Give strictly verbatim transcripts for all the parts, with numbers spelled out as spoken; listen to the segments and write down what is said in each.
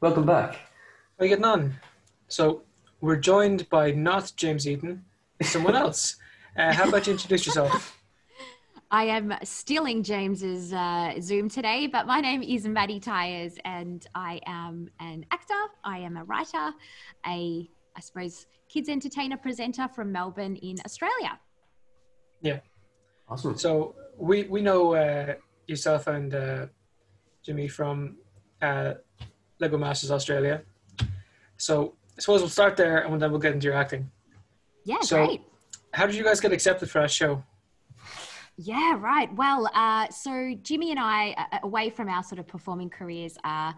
Welcome back. How are you getting on? So, we're joined by not James Eden, someone else. Uh, how about you introduce yourself? I am stealing James's uh, Zoom today, but my name is Maddie Tyers, and I am an actor, I am a writer, a, I suppose, kids entertainer presenter from Melbourne in Australia. Yeah. Awesome. So, we, we know uh, yourself and uh, Jimmy from... Uh, Lego Masters Australia. So I suppose we'll start there and then we'll get into your acting. Yeah, so, great. How did you guys get accepted for our show? Yeah, right. Well, uh, so Jimmy and I, uh, away from our sort of performing careers, are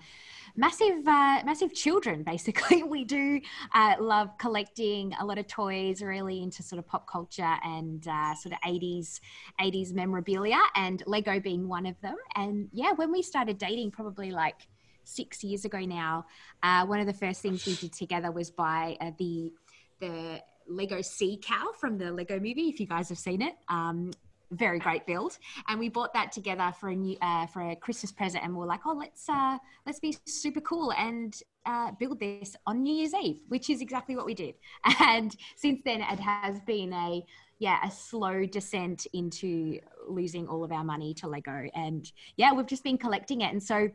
massive, uh, massive children, basically. We do uh, love collecting a lot of toys, really into sort of pop culture and uh, sort of eighties, eighties memorabilia, and Lego being one of them. And yeah, when we started dating, probably like six years ago now, uh, one of the first things we did together was buy uh, the the Lego Sea Cow from the Lego movie, if you guys have seen it. Um, very great build. And we bought that together for a new, uh, for a Christmas present, and we were like, oh, let's, uh, let's be super cool and uh, build this on New Year's Eve, which is exactly what we did. And since then it has been a, yeah, a slow descent into losing all of our money to Lego. And yeah, we've just been collecting it. And so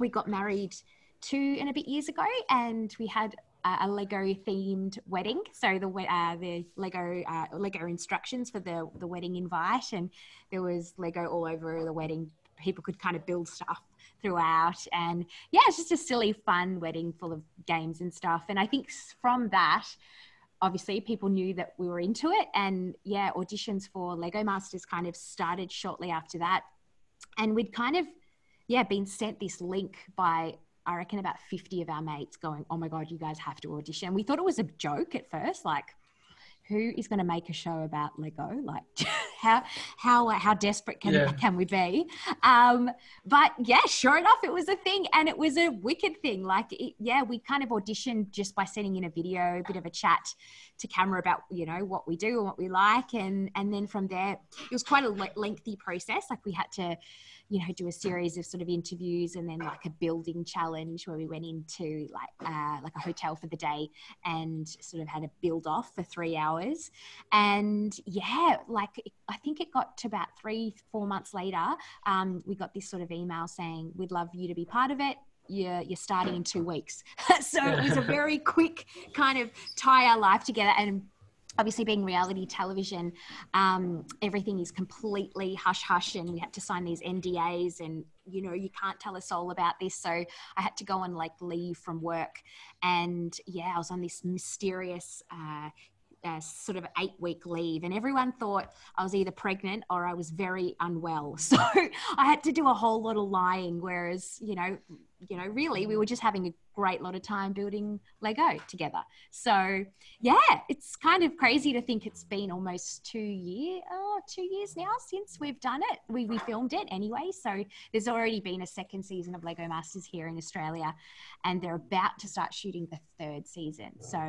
we got married two and a bit years ago, and we had a, a Lego-themed wedding. So the uh, the Lego uh, Lego instructions for the the wedding invite, and there was Lego all over the wedding. People could kind of build stuff throughout, and yeah, it's just a silly, fun wedding full of games and stuff. And I think from that, obviously, people knew that we were into it, and yeah, auditions for Lego Masters kind of started shortly after that, and we'd kind of. Yeah, been sent this link by, I reckon, about fifty of our mates going, oh my God, you guys have to audition. We thought it was a joke at first, like, who is going to make a show about Lego? Like, how how how desperate can, yeah. can we be? Um, but yeah, sure enough, it was a thing, and it was a wicked thing. Like, it, yeah, we kind of auditioned just by sending in a video, a bit of a chat to camera about, you know, what we do and what we like. And, and then from there, it was quite a le- lengthy process. Like, we had to, you know, do a series of sort of interviews, and then like a building challenge where we went into like, uh, like a hotel for the day and sort of had a build off for three hours. And yeah, like I think it got to about three, four months later, um, we got this sort of email saying, we'd love you to be part of it. You're, you're starting in two weeks. So it was a very quick kind of tie our life together. And obviously being reality television, um, everything is completely hush hush, and we had to sign these N D As, and you know, you can't tell a soul about this. So I had to go and like leave from work, and yeah, I was on this mysterious, uh, Uh, sort of eight week leave, and everyone thought I was either pregnant or I was very unwell. So I had to do a whole lot of lying, whereas you know you know really we were just having a great lot of time building Lego together. So yeah, it's kind of crazy to think it's been almost two year oh, two years now since we've done it. We, we filmed it anyway, so there's already been a second season of Lego Masters here in Australia, and they're about to start shooting the third season. So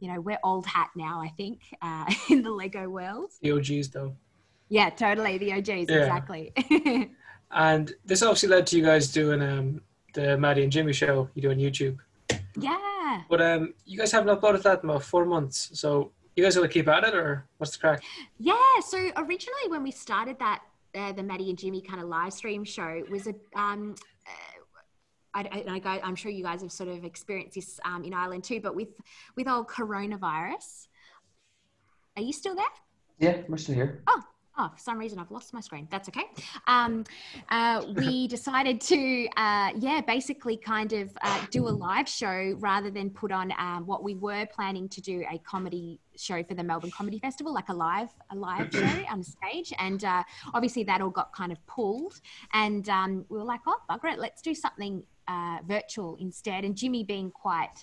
you know, we're old hat now, I think, uh, in the Lego world. The O Gs though. Yeah, totally. The O Gs, yeah. Exactly. And this obviously led to you guys doing um, the Maddie and Jimmy show you do on YouTube. Yeah. But um, you guys haven't uploaded that in about four months. So you guys going to keep at it, or what's the crack? Yeah. So originally when we started that, uh, the Maddie and Jimmy kind of live stream show was a... Um, uh, I, I, I, I'm sure you guys have sort of experienced this um, in Ireland too, but with, with old coronavirus, are you still there? Yeah, we're still here. Oh, oh, for some reason I've lost my screen. That's okay. Um, uh, we decided to, uh, yeah, basically kind of uh, do a live show rather than put on um, what we were planning to do, a comedy show for the Melbourne Comedy Festival, like a live a live show on stage, and uh, obviously that all got kind of pulled, and um, we were like, oh, bugger it, let's do something Uh, virtual instead. And Jimmy being quite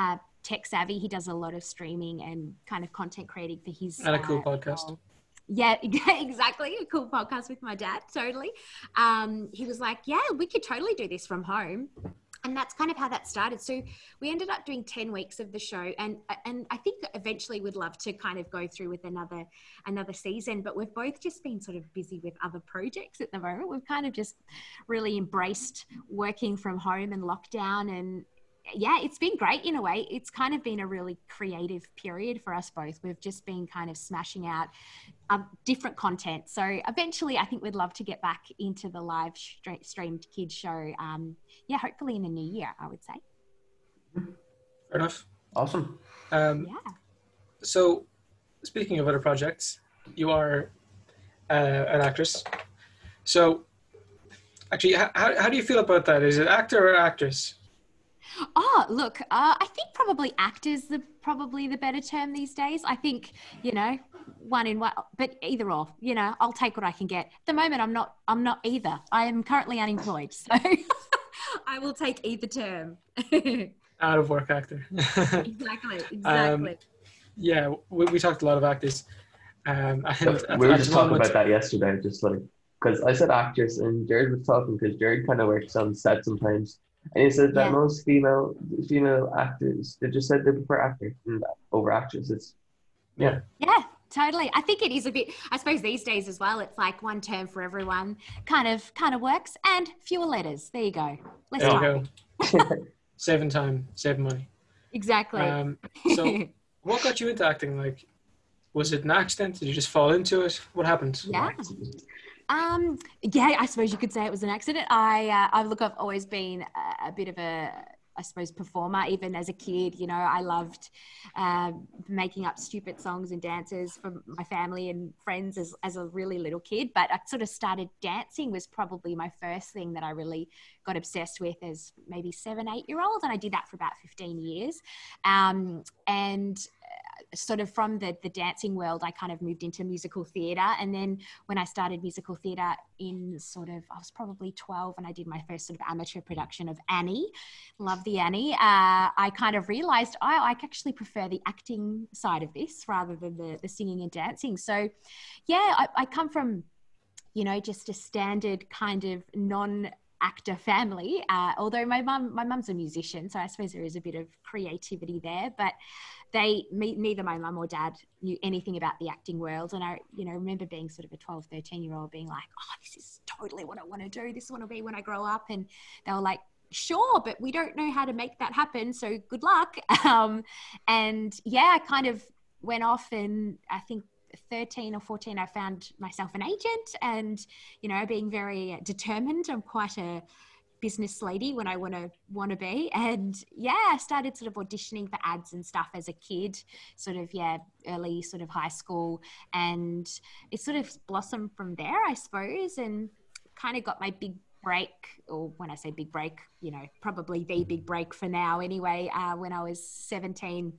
uh, tech savvy, he does a lot of streaming and kind of content creating for his and a cool uh, podcast role. Yeah, exactly, a cool podcast with my dad, totally. Um, he was like, yeah, we could totally do this from home, and that's kind of how that started. So we ended up doing ten weeks of the show, and and I think eventually we'd love to kind of go through with another another season, but we've both just been sort of busy with other projects at the moment. We've kind of just really embraced working from home and lockdown, and yeah, it's been great in a way. It's kind of been a really creative period for us both. We've just been kind of smashing out um, different content. So eventually I think we'd love to get back into the live streamed kids show. Um, yeah, hopefully in the new year, I would say. Fair enough. Awesome. Um, yeah. So speaking of other projects, you are uh, an actress. So actually, how, how do you feel about that? Is it actor or actress? Oh, look, uh, I think probably actor's the, probably the better term these days. I think, you know, one in one, but either or, you know, I'll take what I can get. At the moment, I'm not, I'm not either. I am currently unemployed, so I will take either term. Out of work actor. Exactly, exactly. Um, yeah, we, we talked a lot of actors. Um, and we were just talking about that yesterday, just like, because I said actress and Jared was talking, because Jared kind of works on set sometimes. And he said that yeah. most female female actors, they just said they prefer actor over actresses. Yeah. Yeah, totally. I think it is a bit, I suppose these days as well, it's like one term for everyone kind of kind of works, and fewer letters. There you go. Let's there you go. Saving time, saving money. Exactly. Um, so what got you into acting? Like, was it an accident? Did you just fall into it? What happened? Yeah. Um, yeah, I suppose you could say it was an accident. I, uh, I look, I've always been a, a bit of a, I suppose, performer, even as a kid. You know, I loved uh, making up stupid songs and dances for my family and friends as, as a really little kid. But I sort of started dancing was probably my first thing that I really got obsessed with as maybe seven, eight year old. And I did that for about fifteen years. Um, and sort of from the, the dancing world, I kind of moved into musical theatre. And then when I started musical theatre in sort of, I was probably twelve and I did my first sort of amateur production of Annie. Love the Annie. Uh, I kind of realised, oh, I actually prefer the acting side of this rather than the, the singing and dancing. So yeah, I, I come from, you know, just a standard kind of non- actor family, uh, although my mum, my mum's a musician, so I suppose there is a bit of creativity there, but they, me, neither my mum or dad knew anything about the acting world. And I, you know, remember being sort of a twelve, thirteen year old being like, oh, this is totally what I want to do. This is what I'll be when I grow up. And they were like, sure, but we don't know how to make that happen. So good luck. Um, and yeah, I kind of went off, and I think thirteen or fourteen, I found myself an agent, and, you know, being very determined. I'm quite a business lady when I want to want to be. And yeah, I started sort of auditioning for ads and stuff as a kid, sort of, yeah, early sort of high school. And it sort of blossomed from there, I suppose, and kind of got my big break, or when I say big break, you know, probably the big break for now anyway, uh, when I was seventeen,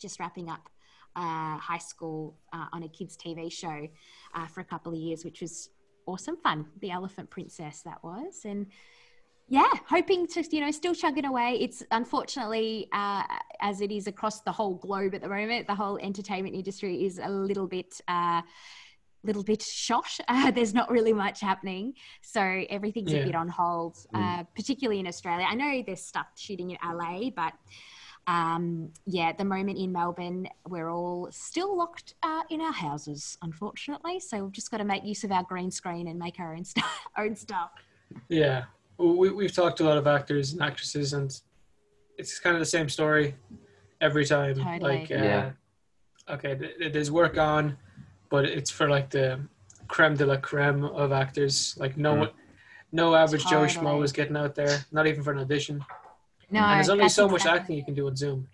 just wrapping up Uh, high school uh, on a kids' T V show uh, for a couple of years, which was awesome fun. The Elephant Princess, that was. And yeah, hoping to, you know, still chugging away. It's unfortunately, uh, as it is across the whole globe at the moment, the whole entertainment industry is a little bit, uh, little bit shot. Uh, there's not really much happening. So everything's yeah. a bit on hold, uh, mm. particularly in Australia. I know there's stuff shooting in L A, but Um, yeah, at the moment in Melbourne, we're all still locked uh, in our houses, unfortunately. So we've just got to make use of our green screen and make our own, st own stuff. Yeah, we, we've talked to a lot of actors and actresses, and it's kind of the same story every time. Totally. Like, uh, yeah. okay, th there's work on, but it's for like the creme de la creme of actors. Like no mm. one, no average totally. Joe Schmo is getting out there, not even for an audition. No, and there's only so exactly. much acting you can do on Zoom.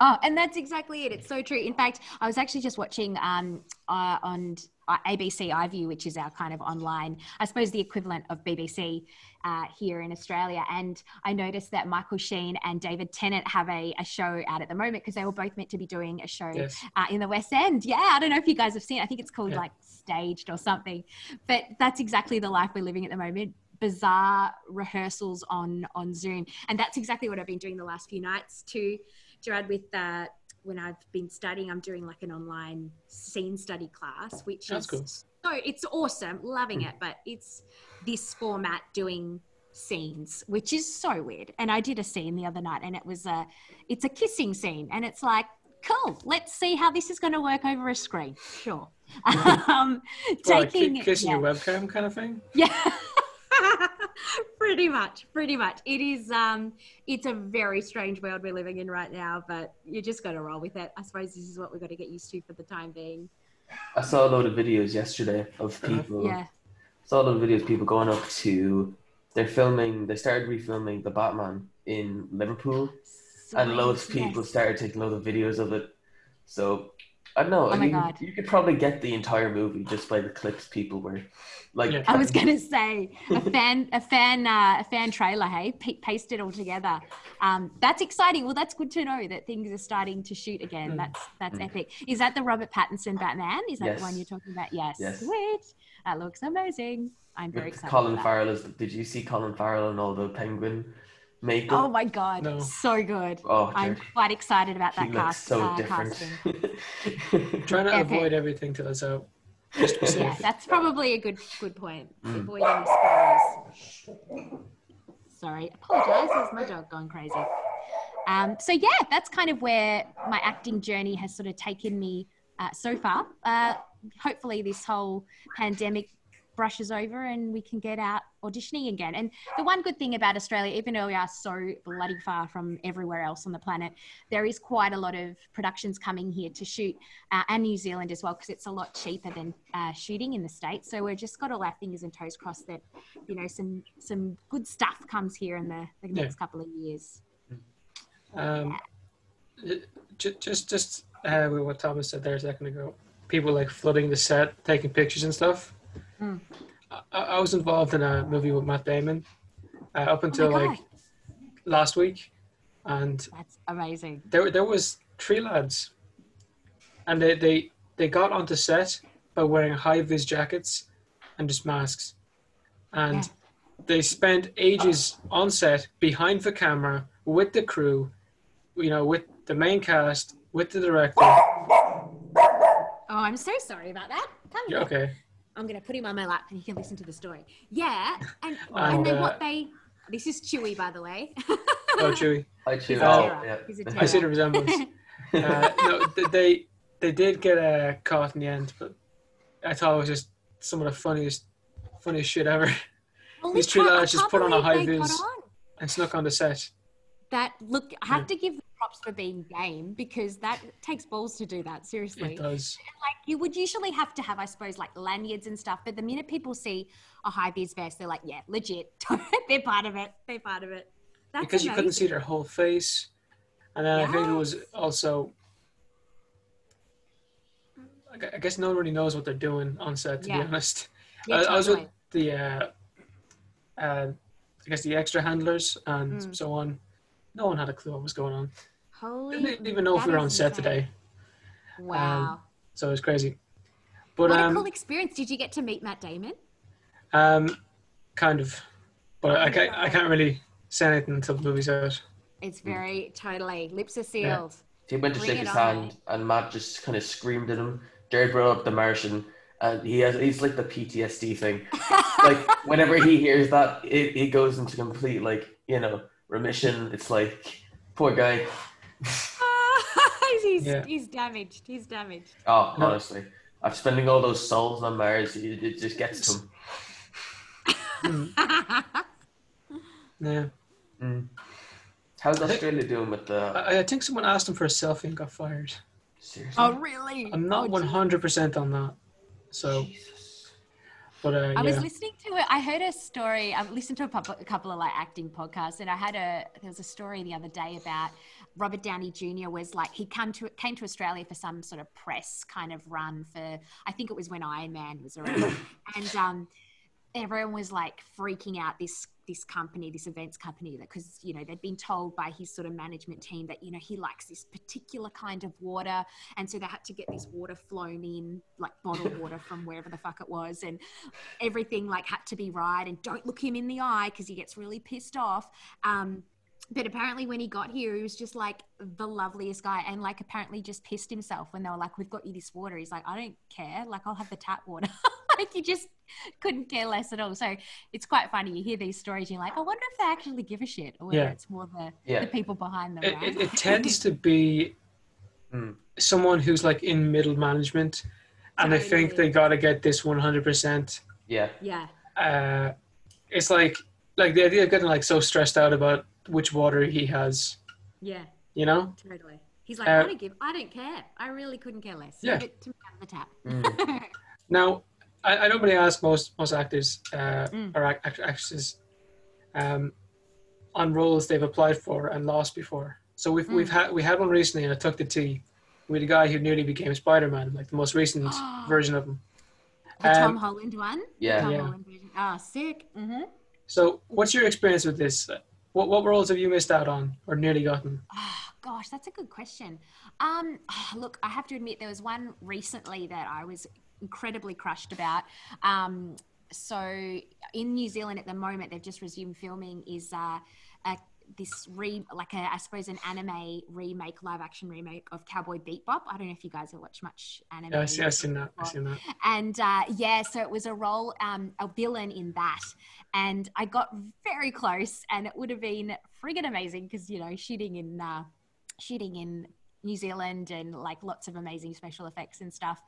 Oh, and that's exactly it. It's so true. In fact, I was actually just watching um, uh, on A B C iView, which is our kind of online, I suppose the equivalent of B B C uh, here in Australia. And I noticed that Michael Sheen and David Tennant have a, a show out at the moment, because they were both meant to be doing a show yes. uh, in the West End. Yeah, I don't know if you guys have seen it. I think it's called yeah. like Staged or something. But that's exactly the life we're living at the moment. Bizarre rehearsals on on Zoom, and that's exactly what I've been doing the last few nights too, Gerard, with that. Uh, when I've been studying, I'm doing like an online scene study class, which that's is cool. so it's awesome, loving it, but it's this format doing scenes, which is so weird. And I did a scene the other night, and it was a it's a kissing scene, and it's like, cool, let's see how this is going to work over a screen. Sure. um well, taking like kissing yeah. your webcam kind of thing. Yeah. Pretty much, pretty much. It is, um, it's a very strange world we're living in right now, but you just got to roll with it. I suppose this is what we've got to get used to for the time being. I saw a load of videos yesterday of people, yeah. saw a load of videos of people going up to, they're filming, they started refilming the Batman in Liverpool. Sweet. And loads of people yes. started taking loads of videos of it. So, I don't know. Oh my you, God. You could probably get the entire movie just by the clips people were like. Yeah. I was gonna say a fan, a fan, uh, a fan trailer. Hey, P- paste it all together. Um, that's exciting. Well, that's good to know that things are starting to shoot again. That's that's mm. epic. Is that the Robert Pattinson Batman? Is that yes. the one you're talking about? Yes. yes. Sweet. That looks amazing. I'm very With excited. Colin Farrell is. Did you see Colin Farrell and all the Penguin makeup? Oh my God, no. so good. Oh, I'm quite excited about that cast. So uh, different. Trying to Epic. avoid everything till it's out. Just to yeah, that's probably a good good point. Mm. Avoiding the spoilers. Sorry, apologise, there's my dog going crazy. Um, so yeah, that's kind of where my acting journey has sort of taken me uh, so far. Uh, hopefully this whole pandemic brushes over and we can get out auditioning again. And the one good thing about Australia, even though we are so bloody far from everywhere else on the planet, there is quite a lot of productions coming here to shoot uh, and New Zealand as well, because it's a lot cheaper than uh, shooting in the States. So we've just got all our fingers and toes crossed that, you know, some some good stuff comes here in the, the next yeah. couple of years. Um, yeah. Just, just uh, what Thomas said there a second ago, people like flooding the set, taking pictures and stuff. Mm. I, I was involved in a movie with Matt Damon uh, up until oh like last week, and that's amazing. There, there was three lads, and they, they, they got onto set by wearing high vis jackets and just masks, and yeah. they spent ages on set behind the camera with the crew, you know, with the main cast, with the director. Oh, I'm so sorry about that. Come You're okay. I'm going to put him on my lap and he can listen to the story. Yeah. And, and, and then uh, what they... This is Chewie, by the way. oh, Chewie. Hi, Chewie. Oh, yeah. He's a terror. I see the resemblance. uh, no, they they did get uh, caught in the end, but I thought it was just some of the funniest funniest shit ever. Well, These three lads just put on a high vis and snuck on the set. That, look, I have yeah. to give them props for being game, because that takes balls to do that, seriously. It does. Like, you would usually have to have, I suppose, like lanyards and stuff, but the minute people see a high-vis vest, they're like, yeah, legit. They're part of it. They're part of it. That's because amazing. You couldn't see their whole face. And then yes. I think it was also, I guess no one really knows what they're doing on set, to yeah. be honest. Yeah, I, totally. I was with the, uh, uh, I guess the extra handlers and mm. so on. No one had a clue what was going on. Holy they didn't even know if we were on set insane. today. Wow. Um, so it was crazy. But, what um, a cool experience. Did you get to meet Matt Damon? Um, kind of. But oh, I, can't, I can't really say anything until the movie's out. It's very, mm. totally. Lips are sealed. Yeah. He went to Bring shake his on. hand and Matt just kind of screamed at him. Jared brought up The Martian. And he has, he's like the P T S D thing. Like, whenever he hears that, it, it goes into complete, like, you know... remission. It's like, poor guy. Oh, he's, yeah. he's damaged. He's damaged. Oh, honestly. I'm spending all those souls on Mars. It, it just gets to him. Yeah. Mm. How's Australia think, doing with the... I, I think someone asked him for a selfie and got fired. Seriously? Oh, really? I'm not oh, one hundred percent on that. So... Jesus. But, uh, I yeah. was listening to it. I heard a story. I've listened to a, pub, a couple of like acting podcasts, and I had a there was a story the other day about Robert Downey Junior was like he come to came to Australia for some sort of press kind of run for I think it was when Iron Man was around, and um, everyone was like freaking out this this company, this events company, because you know they'd been told by his sort of management team that you know he likes this particular kind of water, and so they had to get this water flown in, like bottled water from wherever the fuck it was, and everything like had to be right, and don't look him in the eye because he gets really pissed off. Um, but apparently when he got here, he was just like the loveliest guy, and like apparently just pissed himself when they were like, "We've got you this water." He's like, "I don't care. Like I'll have the tap water." Like you just couldn't care less at all. So it's quite funny. You hear these stories, you're like, I wonder if they actually give a shit, or whether yeah. it's more the, yeah. the people behind them. It, right? it, it tends to be mm. someone who's like in middle management, and totally. I think they got to get this one hundred percent. Yeah. Yeah. Uh, it's like like the idea of getting like so stressed out about which water he has. Yeah. You know? Totally. He's like, uh, I don't give, I don't care. I really couldn't care less. Yeah. Give it to me out of the tap. Mm. Now, I, I normally ask most most actors uh, mm. or act, actresses um, on roles they've applied for and lost before. So we've mm. we've had we had one recently, and I took the tea with a guy who nearly became Spider-Man, like the most recent oh. version of him. The um, Tom Holland one. Yeah. Tom yeah. Holland version. Ah, oh, sick. Mm-hmm. So, what's your experience with this? What what roles have you missed out on or nearly gotten? Oh, gosh, that's a good question. Um, look, I have to admit there was one recently that I was incredibly crushed about. Um, so in New Zealand at the moment, they've just resumed filming is uh, a, this re like a, I suppose an anime remake, live action remake of Cowboy Bebop. I don't know if you guys have watched much anime. Yeah, I've seen, I've seen that. I've seen that. And uh, yeah, so it was a role, um, a villain in that. And I got very close, and it would have been friggin' amazing because, you know, shooting in, uh, shooting in New Zealand and like lots of amazing special effects and stuff.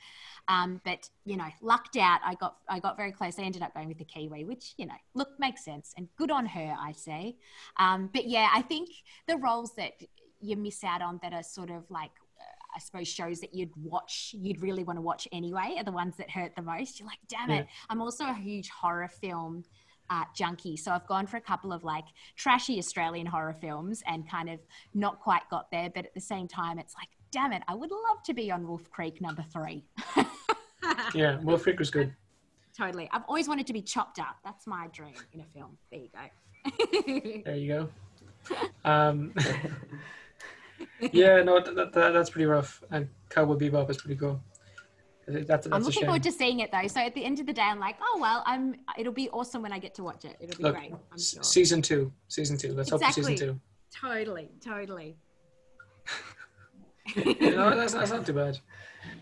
Um, but, you know, lucked out. I got, I got very close. I ended up going with the Kiwi, which, you know, look, makes sense and good on her, I say. Um, but yeah, I think the roles that you miss out on that are sort of like, I suppose shows that you'd watch, you'd really want to watch anyway are the ones that hurt the most. You're like, damn it. Yeah. I'm also a huge horror film Uh, junkie. So I've gone for a couple of like trashy Australian horror films and kind of not quite got there. But at the same time, it's like, damn it, I would love to be on Wolf Creek number three. Yeah, Wolf Creek was good. Totally. I've always wanted to be chopped up. That's my dream in a film. There you go. There you go. Um, yeah, no, that, that, that's pretty rough. And Cowboy Bebop is pretty cool. That's, that's I'm looking forward to seeing it though. So at the end of the day, I'm like, oh well, I'm. It'll be awesome when I get to watch it. It'll be Look, great. I'm sure. Season two, season two. Let's exactly. hope for season two. Totally, totally. No, that's, that's not too bad.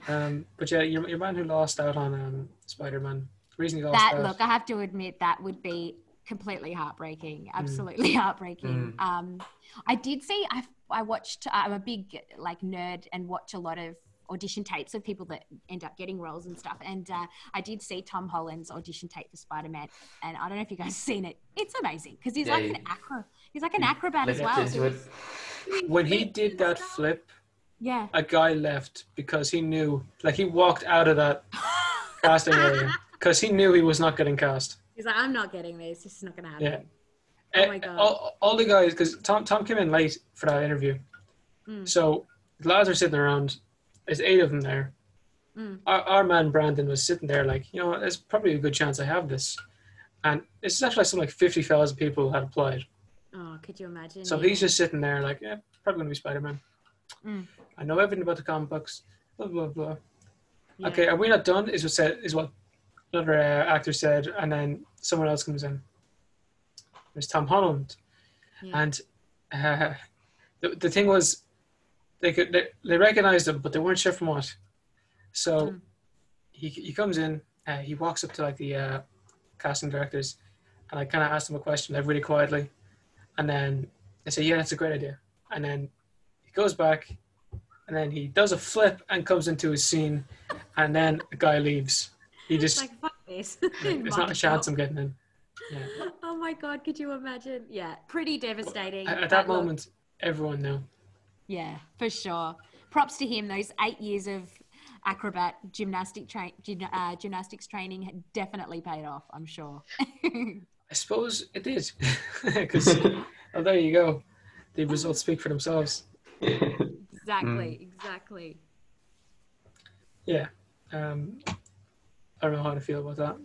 Um, but yeah, your your man who lost out on um, Spider-Man recently lost that. Out. Look, I have to admit that would be completely heartbreaking. Absolutely mm. heartbreaking. Mm. Um, I did see. I I watched. I'm a big like nerd and watch a lot of audition tapes of people that end up getting roles and stuff. And uh, I did see Tom Holland's audition tape for Spider-Man, and I don't know if you guys have seen it. It's amazing because he's, yeah, like an acro- he's like an acrobat as well. So he's, he's when he did that stuff. flip, yeah, a guy left because he knew, like he walked out of that casting area because he knew he was not getting cast. He's like, I'm not getting this. This is not going to happen. Yeah. Oh my God. All, all the guys, because Tom, Tom came in late for that interview. Mm. So the lads are sitting around. There's eight of them there. Mm. Our, our man Brandon was sitting there like, you know, there's probably a good chance I have this. And it's actually like something like fifty thousand people had applied. Oh, could you imagine? So yeah. he's just sitting there like, yeah, probably going to be Spider-Man. Mm. I know everything about the comic books, blah, blah, blah. Yeah. Okay, are we not done? Is what, said, is what another uh, actor said. And then someone else comes in. There's Tom Holland. Yeah. And uh, the, the thing was, They could they, they recognized him, but they weren't sure from what. So mm. he he comes in, uh, he walks up to like the uh, casting directors, and I kind of asked him a question, like really quietly, and then they say, "Yeah, that's a great idea." And then he goes back, and then he does a flip and comes into his scene, and then the guy leaves. He just like, fuck this. There's not a chance I'm getting in. Yeah. Oh my God, could you imagine? Yeah, pretty devastating. At, at that moment, everyone knew. Yeah, for sure. Props to him. Those eight years of acrobat gymnastic tra- gym, uh, gymnastics training had definitely paid off, I'm sure. I suppose it did. Because oh, there you go. The results speak for themselves. Exactly, mm. exactly. Yeah. Um, I don't know how to feel about that.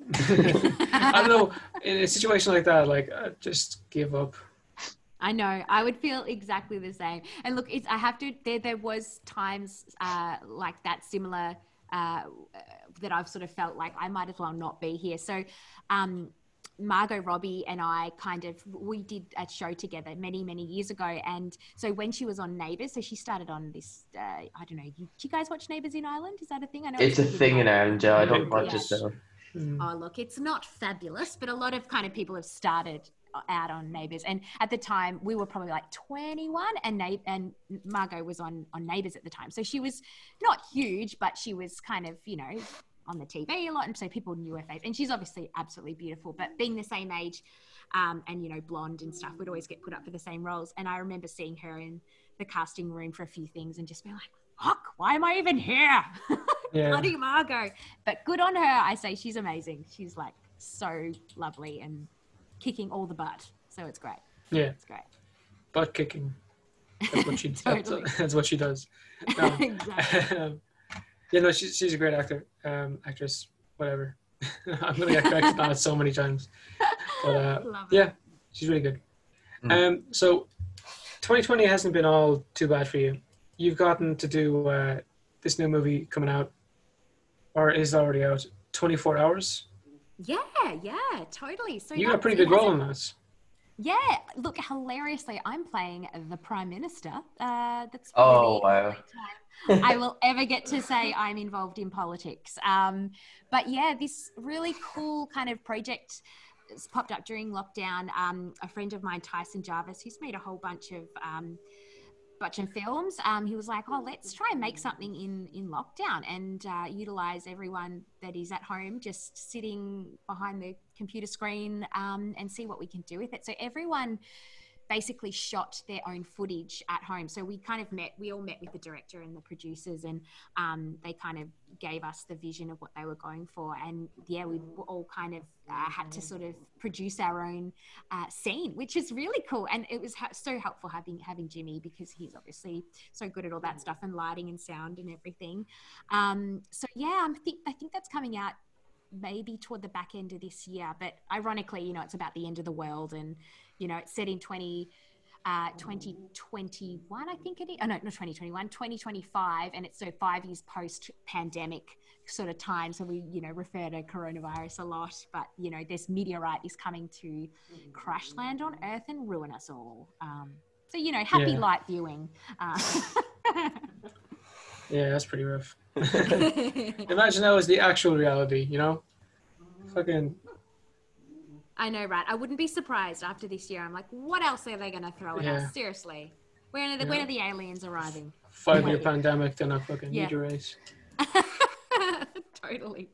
I don't know. In a situation like that, like, I just give up. I know. I would feel exactly the same. And look, it's, I have to, there, there was times uh, like that similar uh, that I've sort of felt like I might as well not be here. So um, Margot Robbie and I kind of, we did a show together many, many years ago. And so when she was on Neighbours, so she started on this, uh, I don't know, you, do you guys watch Neighbours in Ireland? Is that a thing? I know It's, it's a thing in Ireland, Joe. I don't watch it though. Oh, look, it's not fabulous, but a lot of kind of people have started out on Neighbours, and at the time we were probably like twenty-one, and Na- and Margot was on on Neighbours at the time, so she was not huge, but she was kind of, you know, on the T V a lot, and so people knew her face, and she's obviously absolutely beautiful. But being the same age um, and, you know, blonde and stuff would always get put up for the same roles. And I remember seeing her in the casting room for a few things and just being like, fuck, why am I even here? Yeah. Bloody Margot. But good on her. I say she's amazing. She's like so lovely and kicking all the butt. So it's great. Yeah. It's great. Butt kicking. That's what she, totally. that's, that's what she does. Um, exactly. um, yeah, no, she's, she's a great actor, um, actress, whatever. I'm going to get corrected on it so many times. But uh, yeah, she's really good. Mm. Um, so twenty twenty hasn't been all too bad for you. You've gotten to do uh, this new movie coming out, or is already out, twenty-four hours. Yeah, yeah, totally. So you got a pretty big role in that. Yeah, look, hilariously, I'm playing the Prime Minister. Uh, that's oh, wow. Time I will ever get to say I'm involved in politics. Um, but yeah, this really cool kind of project popped up during lockdown. Um, a friend of mine, Tyson Jarvis, who's made a whole bunch of... Um, bunch of films, um, he was like, oh, let's try and make something in, in lockdown and uh, utilise everyone that is at home just sitting behind the computer screen um, and see what we can do with it. So everyone basically shot their own footage at home. So we kind of met, we all met with the director and the producers, and um, they kind of gave us the vision of what they were going for. And yeah, we all kind of uh, had to sort of produce our own uh, scene, which is really cool. And it was ha- so helpful having, having Jimmy, because he's obviously so good at all that stuff and lighting and sound and everything. Um, so yeah, I'm th- I think that's coming out maybe toward the back end of this year, but ironically, you know, it's about the end of the world, and you know, it's set in twenty, uh, twenty twenty-one, I think it is. Oh, no, not twenty twenty-one, twenty twenty-five. And it's so five years post-pandemic sort of time. So we, you know, refer to coronavirus a lot. But, you know, this meteorite is coming to crash land on Earth and ruin us all. Um, so, you know, happy yeah. light viewing. Uh, yeah, that's pretty rough. Imagine that was the actual reality, you know? Fucking... I know, right? I wouldn't be surprised after this year. I'm like, what else are they going to throw at yeah. us? Seriously. When are the, yeah. when are the aliens arriving? Five-year pandemic, then I fucking yeah. need your race. Totally.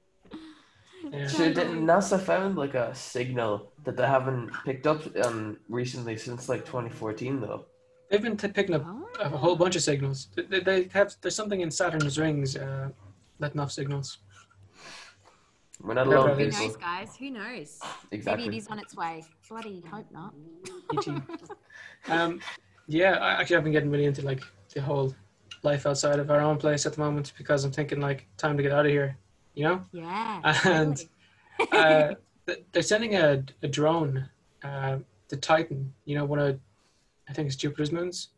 Yeah. So did NASA found like a signal that they haven't picked up um, recently since like twenty fourteen, though? They've been t- picking up oh. a whole bunch of signals. They, they have. There's something in Saturn's rings uh, letting off signals. We're not alone. Who knows, guys? Who knows? Exactly. Maybe it is on its way. Bloody hope not. um, yeah, I actually have been getting really into like the whole life outside of our own place at the moment, because I'm thinking like time to get out of here, you know? Yeah. And totally. uh, they're sending a, a drone, uh, the Titan, you know, one of, I think it's Jupiter's moons.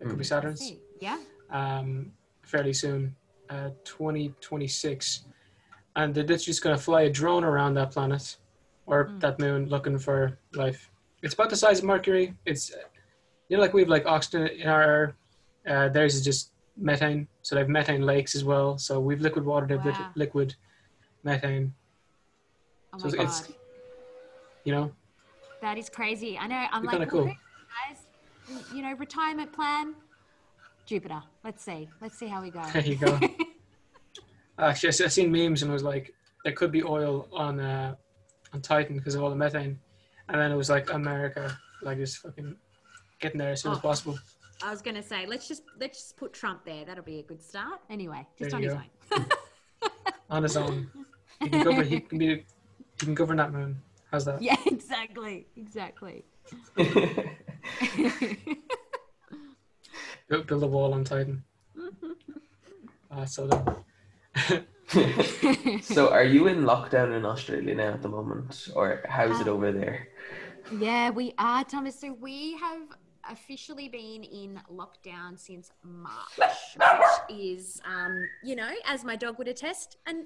It could mm. be Saturn's. Yeah. Um, fairly soon, uh, twenty twenty-six. And they're literally just going to fly a drone around that planet or mm. that moon looking for life. It's about the size of Mercury. It's, you know, like we have like oxygen in our air. Uh, theirs is just methane. So they have methane lakes as well. So we've liquid water, they've wow. liquid methane. Oh my so God. It's, you know. That is crazy. I know. I'm like, cool. guys, you know, retirement plan, Jupiter. Let's see. Let's see how we go. There you go. Actually, I seen memes and I was like, there could be oil on uh, on Titan because of all the methane. And then it was like America, like just fucking getting there as soon oh, as possible. I was gonna say, let's just let's just put Trump there. That'll be a good start. Anyway, just on his go. own. On his own, he can govern. He can be. He can govern that moon. How's that? Yeah, exactly, exactly. build, build a wall on Titan. Ah, uh, so. That, so are you in lockdown in Australia now at the moment, or how's um, it over there? Yeah, we are, Thomas. So we have officially been in lockdown since March, which is, um, you know, as my dog would attest, and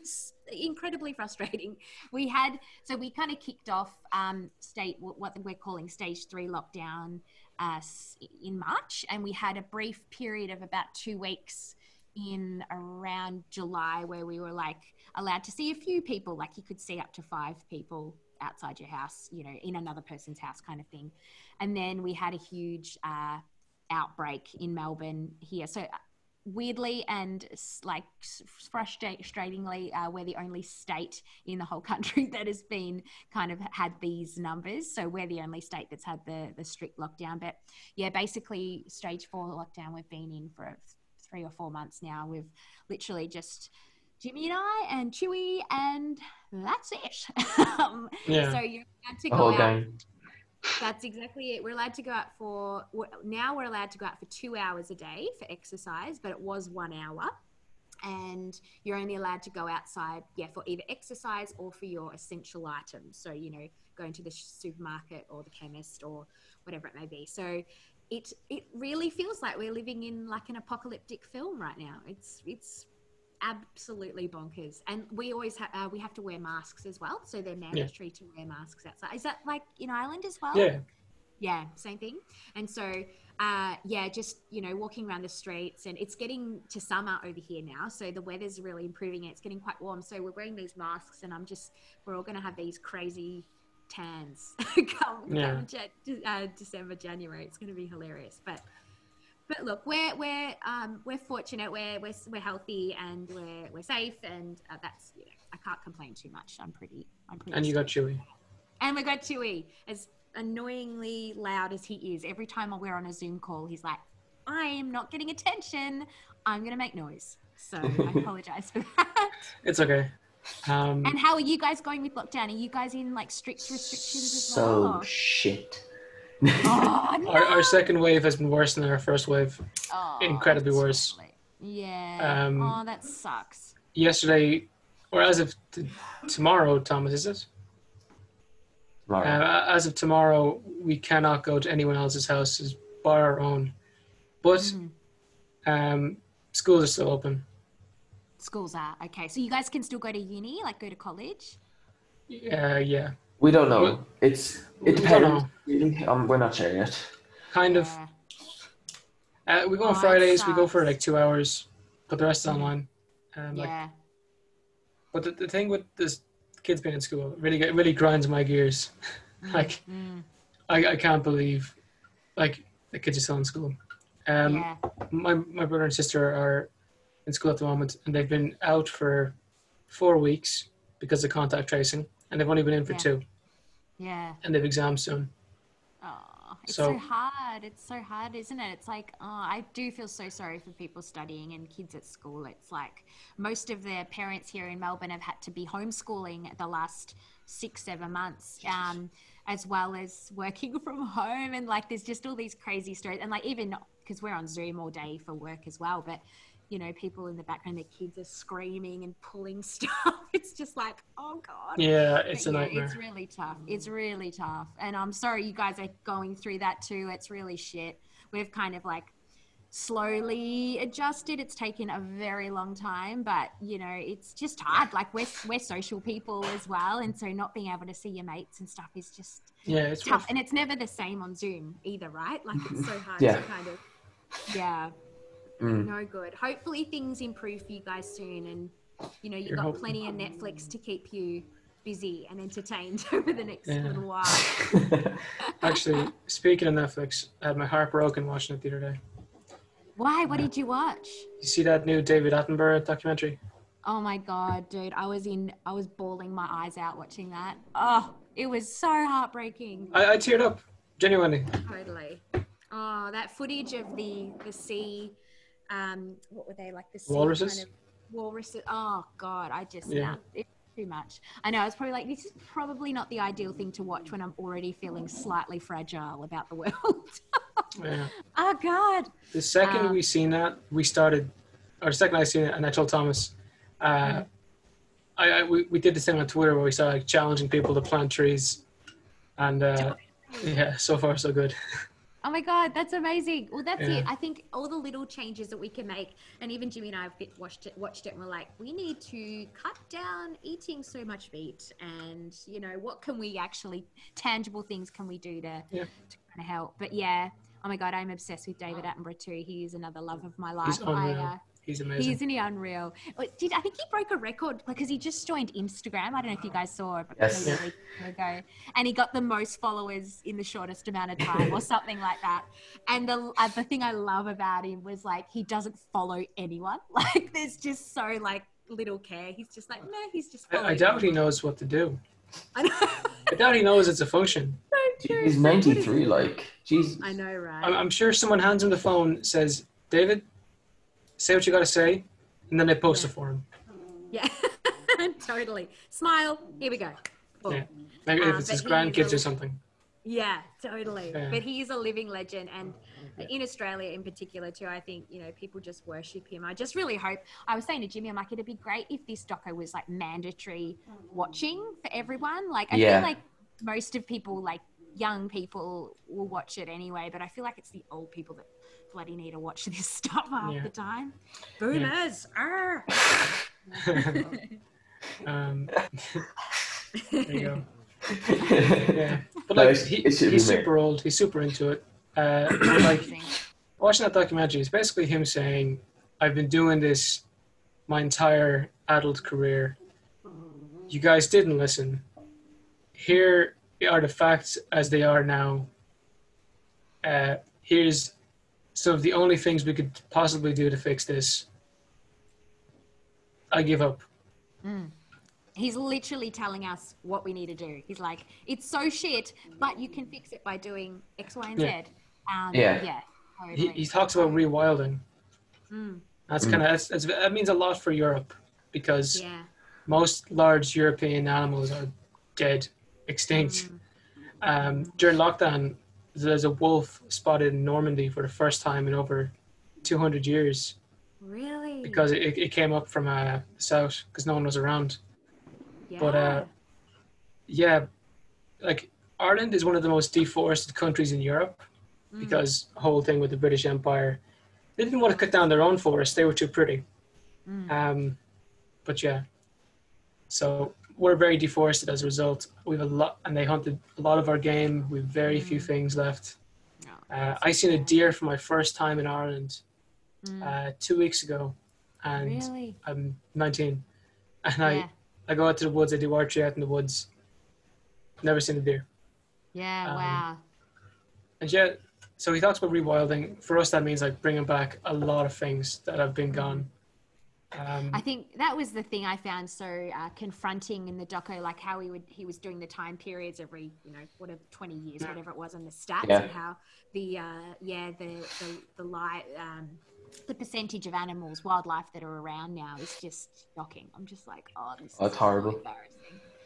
incredibly frustrating. We had, so we kind of kicked off um, state, what we're calling stage three lockdown uh, in March, and we had a brief period of about two weeks in around July where we were like allowed to see a few people, like you could see up to five people outside your house, you know, in another person's house kind of thing. And then we had a huge uh, outbreak in Melbourne here. So weirdly and like frustratingly, uh, we're the only state in the whole country that has been kind of had these numbers. So we're the only state that's had the, the strict lockdown. But yeah, basically stage four lockdown we've been in for three or four months now. We've literally just Jimmy and I and Chewie, and that's it. um, yeah. So you're allowed to go out. That's exactly it. We're allowed to go out for, now we're allowed to go out for two hours a day for exercise, but it was one hour. And you're only allowed to go outside, yeah, for either exercise or for your essential items. So, you know, going to the supermarket or the chemist or whatever it may be. So it it really feels like we're living in like an apocalyptic film right now. It's, it's absolutely bonkers. And we always have, uh, we have to wear masks as well. So they're mandatory yeah. to wear masks outside. Is that like in Ireland as well? Yeah. Yeah, same thing. And so, uh, yeah, just, you know, walking around the streets, and it's getting to summer over here now. So the weather's really improving. It's getting quite warm. So we're wearing these masks, and I'm just, we're all going to have these crazy tans come, yeah. come Jan- uh, December, January. It's going to be hilarious. But But look, we're we're um, we're fortunate. We're we're we're healthy, and we're we're safe, and uh, that's you know, I can't complain too much. I'm pretty. I'm pretty. And you got Chewy. And we got Chewy. As annoyingly loud as he is, every time we're on a Zoom call, he's like, "I am not getting attention. I'm going to make noise." So I apologize for that. It's okay. Um, and how are you guys going with lockdown? Are you guys in like strict restrictions as well? So shit. Oh, no. our, our second wave has been worse than our first wave. Oh, incredibly worse. Yeah. Um, oh, that sucks. Yesterday, or as of t- tomorrow, Thomas, is it? Tomorrow. Uh, as of tomorrow, we cannot go to anyone else's houses bar our own. But mm. um, schools are still open. Schools are okay. So you guys can still go to uni, like go to college. Yeah. Uh, yeah. We don't know. It's it depends. We um, we're not sure yet. Kind of. Uh, we go on oh, Fridays. We go for like two hours, but the rest is online. Um, yeah. Like, but the, the thing with this kids being in school really get, really grinds my gears. like, mm. I I can't believe, like the kids are still in school. Um, yeah. My my brother and sister are in school at the moment, and they've been out for four weeks because of contact tracing. And they've only been in for yeah. two. Yeah. And they've exams soon. Oh, it's so, so hard. It's so hard, isn't it? It's like, oh, I do feel so sorry for people studying and kids at school. It's like most of their parents here in Melbourne have had to be homeschooling the last six, seven months. Um, as well as working from home. And like, there's just all these crazy stories. And like, even because we're on Zoom all day for work as well, but you know, people in the background, their kids are screaming and pulling stuff. It's just like, oh God. Yeah, it's but, a yeah, nightmare. It's really tough. It's really tough. And I'm sorry you guys are going through that too. It's really shit. We've kind of like slowly adjusted. It's taken a very long time, but you know, it's just hard. Like we're, we're social people as well. And so not being able to see your mates and stuff is just yeah, it's tough. Rough. And it's never the same on Zoom either, right? Like it's so hard yeah. to kind of, yeah. Mm. No good. Hopefully things improve for you guys soon, and you know you've You're got hoping. plenty of Netflix to keep you busy and entertained over the next yeah. little while. Actually, speaking of Netflix, I had my heart broken watching it the other day. Why? What yeah. did you watch? You see that new David Attenborough documentary? Oh my God, dude! I was in. I was bawling my eyes out watching that. Oh, it was so heartbreaking. I, I teared up, genuinely. Totally. Oh, that footage of the the sea. Um, what were they like? The walruses. Kind of walruses. Oh God, I just yeah. nah, it's too much. I know. I was probably like, this is probably not the ideal thing to watch when I'm already feeling slightly fragile about the world. yeah. Oh God. The second um, we seen that, we started. Or the second I seen it, and I told Thomas, uh, yeah. I, I we, we did this thing on Twitter where we started like, challenging people to plant trees, and uh, yeah, so far so good. Oh my God, that's amazing. Well, that's yeah. it. I think all the little changes that we can make, and even Jimmy and I watched it, watched it and we're like, we need to cut down eating so much meat, and, you know, what can we actually, tangible things can we do to, yeah. to kind of help? But yeah, oh my God, I'm obsessed with David Attenborough too. He is another love of my life. I, uh, He's amazing. He's unreal. Did I think he broke a record because he just joined Instagram. I don't know if you guys saw it. Yes. Ago. And he got the most followers in the shortest amount of time or something like that. And the uh, the thing I love about him was like, he doesn't follow anyone. Like there's just so like little care. He's just like, no, he's just following. I, I doubt he knows what to do. I know. I doubt he knows it's a function. So he's ninety-three, like, Jesus. I know, right? I'm, I'm sure someone hands him the phone, says, David, say what you got to say, and then they post yeah. it for him. Yeah, totally. Smile, here we go. Cool. Yeah. Maybe um, if it's his grandkids or something. Yeah, totally. Yeah. But he is a living legend, and yeah. in Australia in particular too, I think, you know, people just worship him. I just really hope, I was saying to Jimmy, I'm like, it'd be great if this doco was like mandatory watching for everyone. Like, I yeah. feel like most of people, like young people, will watch it anyway, but I feel like it's the old people that bloody need to watch this stuff half yeah. the time. Boomers! Yeah. um, there you go. yeah. But like, he, he's super old, he's super into it. Uh, like, watching that documentary is basically him saying, I've been doing this my entire adult career. You guys didn't listen. Here are the facts as they are now. Uh, here's some of the only things we could possibly do to fix this. I give up. Mm. He's literally telling us what we need to do. He's like, it's so shit, but you can fix it by doing X, Y, and Z. Yeah. Um, yeah. yeah totally. he, he talks about rewilding. Mm. That's mm. kind of, that's, that's, that means a lot for Europe because yeah. most large European animals are dead, extinct. Mm. Um, during lockdown, there's a wolf spotted in Normandy for the first time in over two hundred years. Really? Because it, it came up from uh, the south because no one was around. Yeah. But uh, yeah, like Ireland is one of the most deforested countries in Europe mm. because the whole thing with the British Empire, they didn't want to cut down their own forests. They were too pretty. Mm. Um, but yeah, so we're very deforested as a result. We've a lot, and they hunted a lot of our game. We've very mm. few things left. Oh, uh, I seen a deer for my first time in Ireland mm. uh, two weeks ago, and really? I'm nineteen, and yeah. I. I go out to the woods, I do archery out in the woods. Never seen a deer. Yeah, um, wow. And yeah, so he talks about rewilding. For us, that means like bringing back a lot of things that have been gone. Um, I think that was the thing I found so uh, confronting in the doco, like how he would he was doing the time periods every, you know, whatever twenty years, yeah. whatever it was on the stats, yeah. and how the uh, yeah the the the light. Um, the percentage of animals, wildlife that are around now is just shocking. I'm just like, oh, this That's is horrible. So embarrassing.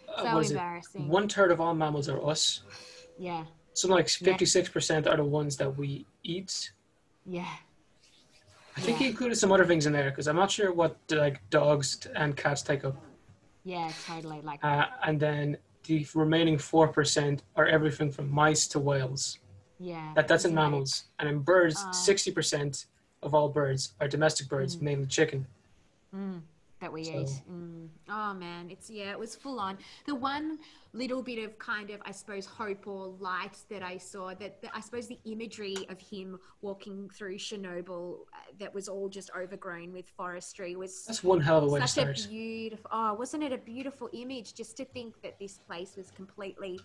So uh, embarrassing. One third of all mammals are us. Yeah. Something like fifty-six percent yeah. are the ones that we eat. Yeah. I think yeah. he included some other things in there because I'm not sure what like dogs and cats take up. Yeah, totally. Like. Uh, and then the remaining four percent are everything from mice to whales. Yeah. That That's in like, mammals. And in birds, uh, sixty percent of all birds are domestic birds, mm. mainly chicken. Mm, that we so. eat. Mm. Oh man, it's, yeah, it was full on. The one little bit of kind of, I suppose, hope or light that I saw, that, that I suppose the imagery of him walking through Chernobyl uh, that was all just overgrown with forestry was- That's one hell of a way to start. Such a beautiful, oh, wasn't it a beautiful image just to think that this place was completely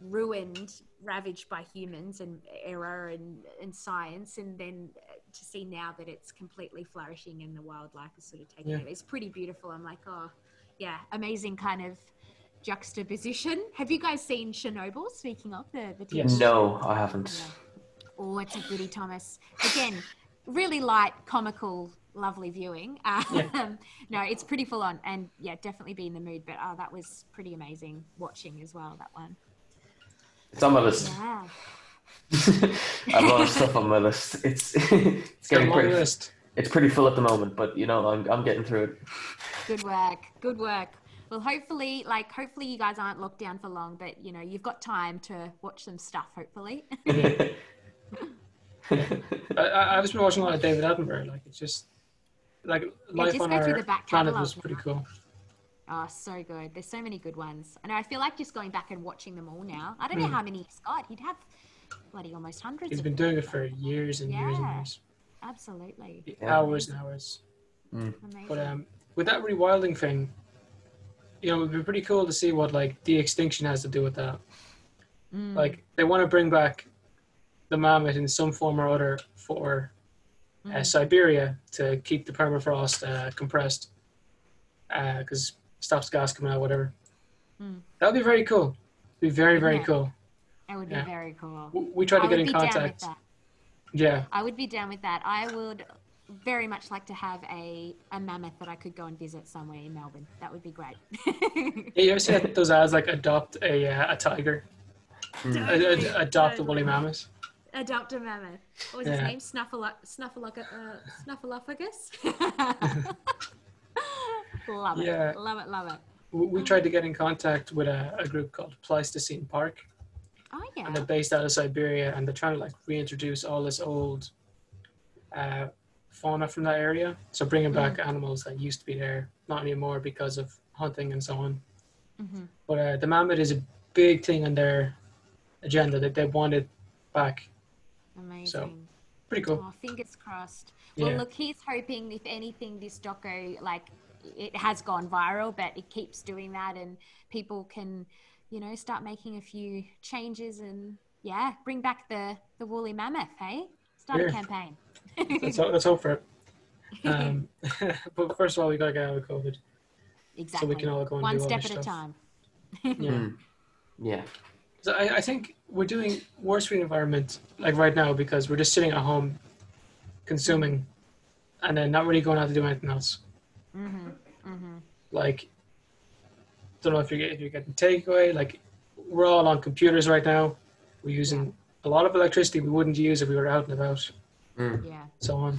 ruined, ravaged by humans and error and, and science, and then to see now that it's completely flourishing and the wildlife is sort of taking yeah. over. It's pretty beautiful. I'm like, oh, yeah, amazing kind of juxtaposition. Have you guys seen Chernobyl, speaking of the, the T V yes. No, I haven't. Yeah. Oh, it's a goodie, Thomas. Again, really light, comical, lovely viewing. Um, yeah. No, it's pretty full on and yeah, definitely be in the mood, but oh, that was pretty amazing watching as well, that one. It's on my list. Yeah. A lot of stuff on my list. It's it's, it's getting pretty. List. It's pretty full at the moment, but you know, I'm I'm getting through it. Good work. Good work. Well, hopefully, like hopefully, you guys aren't locked down for long, but you know, you've got time to watch some stuff. Hopefully. I, I I've just been watching a lot of David Attenborough. Like it's just like life just on our planet was pretty now. cool. Oh, so good. There's so many good ones. I know, I feel like just going back and watching them all now. I don't know mm. how many he's got. He'd have bloody almost hundreds. He's of been them. doing it for years and yeah, years and years. Absolutely. Hours and hours. Mm. But um, with that rewilding thing, you know, it would be pretty cool to see what like de-extinction has to do with that. Mm. Like they want to bring back the mammoth in some form or other for uh, mm. Siberia to keep the permafrost uh, compressed because uh, stops gas coming out, whatever. Mm. That would be very cool. It'd be very, very yeah. cool. It would yeah. be very cool. We, we tried I to get in contact. Yeah. I would be down with that. I would very much like to have a, a mammoth that I could go and visit somewhere in Melbourne. That would be great. Yeah, you ever see those ads like adopt a uh, a tiger? Mm. Totally, a, a, adopt totally. a woolly mammoth. Adopt a mammoth. What was yeah. his name? Snuffle, snuffle, uh, Snuffleupagus? Love it. Yeah. Love it, love it. We, we tried to get in contact with a, a group called Pleistocene Park. Oh, yeah. And they're based out of Siberia, and they're trying to like reintroduce all this old uh, fauna from that area. So bringing back mm. animals that used to be there, not anymore because of hunting and so on. Mm-hmm. But uh, the mammoth is a big thing on their agenda that they want it back. Amazing. So pretty cool. Oh, fingers crossed. Well, yeah. look, he's hoping if anything, this doco like it has gone viral, but it keeps doing that, and people can. You know, start making a few changes and yeah, bring back the, the woolly mammoth, hey? Start yeah. a campaign. let's, hope, let's hope for it. Um, but first of all, we got to get out of COVID. Exactly. So we can all go and One do step all at stuff. a time. yeah. Mm. Yeah. So I, I think we're doing worse for the environment like right now because we're just sitting at home consuming and then not really going out to do anything else. Mm-hmm. Mm-hmm. Like, don't know if you're, if you're getting takeaway. Like, we're all on computers right now. We're using yeah. a lot of electricity we wouldn't use if we were out and about. Mm. Yeah. So on.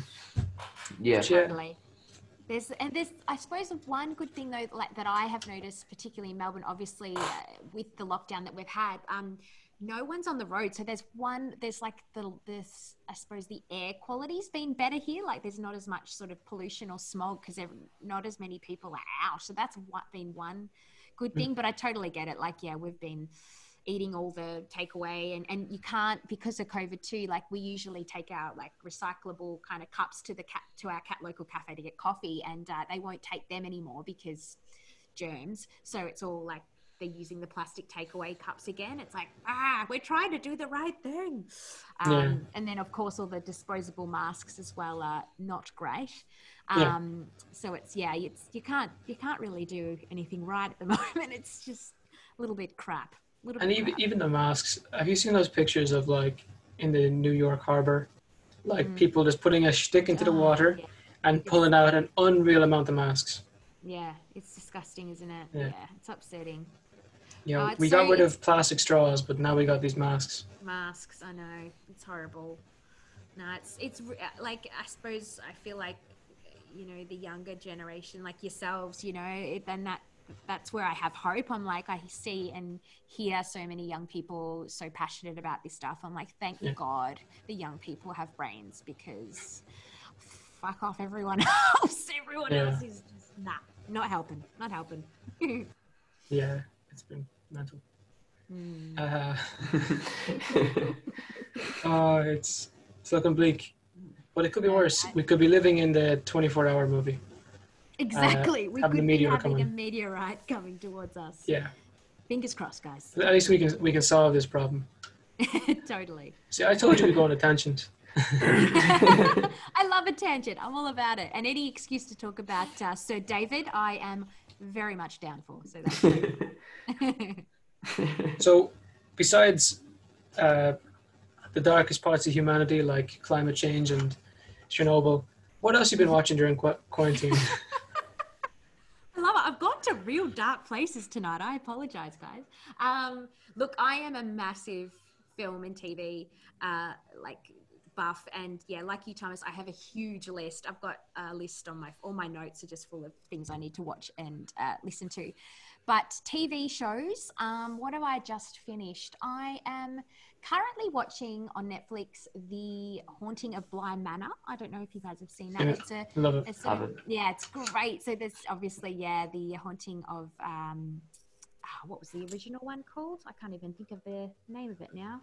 Yeah. Totally. Yeah. There's and there's I suppose one good thing though, like that I have noticed, particularly in Melbourne, obviously uh, with the lockdown that we've had. Um, no one's on the road, so there's one. There's like the this I suppose the air quality's been better here. Like, there's not as much sort of pollution or smog because not as many people are out. So that's what been one. Good thing, but I totally get it. Like, yeah, we've been eating all the takeaway and, and you can't, because of COVID too, like we usually take our like recyclable kind of cups to the cat, to our cat local cafe to get coffee and uh, they won't take them anymore because germs. So it's all like, they're using the plastic takeaway cups again. It's like, ah, we're trying to do the right thing. Um, yeah. And then of course, all the disposable masks as well are not great. Um, yeah. So it's, yeah, it's, you can't, you can't really do anything right at the moment. It's just a little bit crap. A little and bit even, crap. even the masks, have you seen those pictures of like in the New York harbor, like mm. people just putting a stick into oh, the water yeah. and it's pulling out an unreal amount of masks. Yeah. It's disgusting, isn't it? Yeah. yeah it's upsetting. Yeah, oh, we got so, rid of plastic straws, but now we got these masks. Masks, I know. It's horrible. No, it's, it's like, I suppose I feel like, you know, the younger generation, like yourselves, you know, it, then that that's where I have hope. I'm like, I see and hear so many young people so passionate about this stuff. I'm like, thank yeah. God the young people have brains because fuck off everyone else. Everyone yeah. else is just, nah, not helping, not helping. yeah. It's been mental. Mm. Uh, oh, it's it's looking bleak, but it could be worse. We could be living in the twenty-four hour movie. Exactly, uh, we could be meteor having coming. a meteorite coming towards us. Yeah, fingers crossed, guys. At least we can we can solve this problem. Totally. See, I told you to go on a tangent. I love a tangent. I'm all about it. And any excuse to talk about uh, Sir David, I am very much down for. So that's good. So besides uh, the darkest parts of humanity like climate change and Chernobyl, what else have you been watching during qu quarantine? I love it. I've gone to real dark places tonight. I apologize, guys. Um, look, I am a massive film and T V uh, like buff, and yeah, like you, Thomas, I have a huge list. I've got a list on my, all my notes are just full of things I need to watch and uh, listen to. But T V shows, um, what have I just finished? I am currently watching on Netflix The Haunting of Bly Manor. I don't know if you guys have seen that. Yeah, it's a, love it. It's a, love it. Yeah, it's great. So there's obviously, yeah, The Haunting of, um, oh, what was the original one called? I can't even think of the name of it now.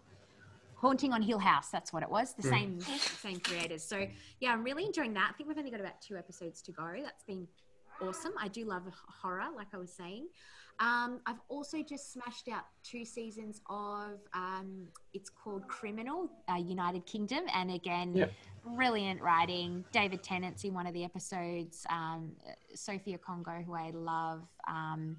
Haunting on Hill House, that's what it was, the mm. same same creators. So yeah, I'm really enjoying that. I think we've only got about two episodes to go. That's been awesome. I do love horror, like I was saying. Um, I've also just smashed out two seasons of, um, it's called Criminal, uh, United Kingdom. And again, yeah. brilliant writing. David Tennant's in one of the episodes, um, Sophia Congo, who I love. Um,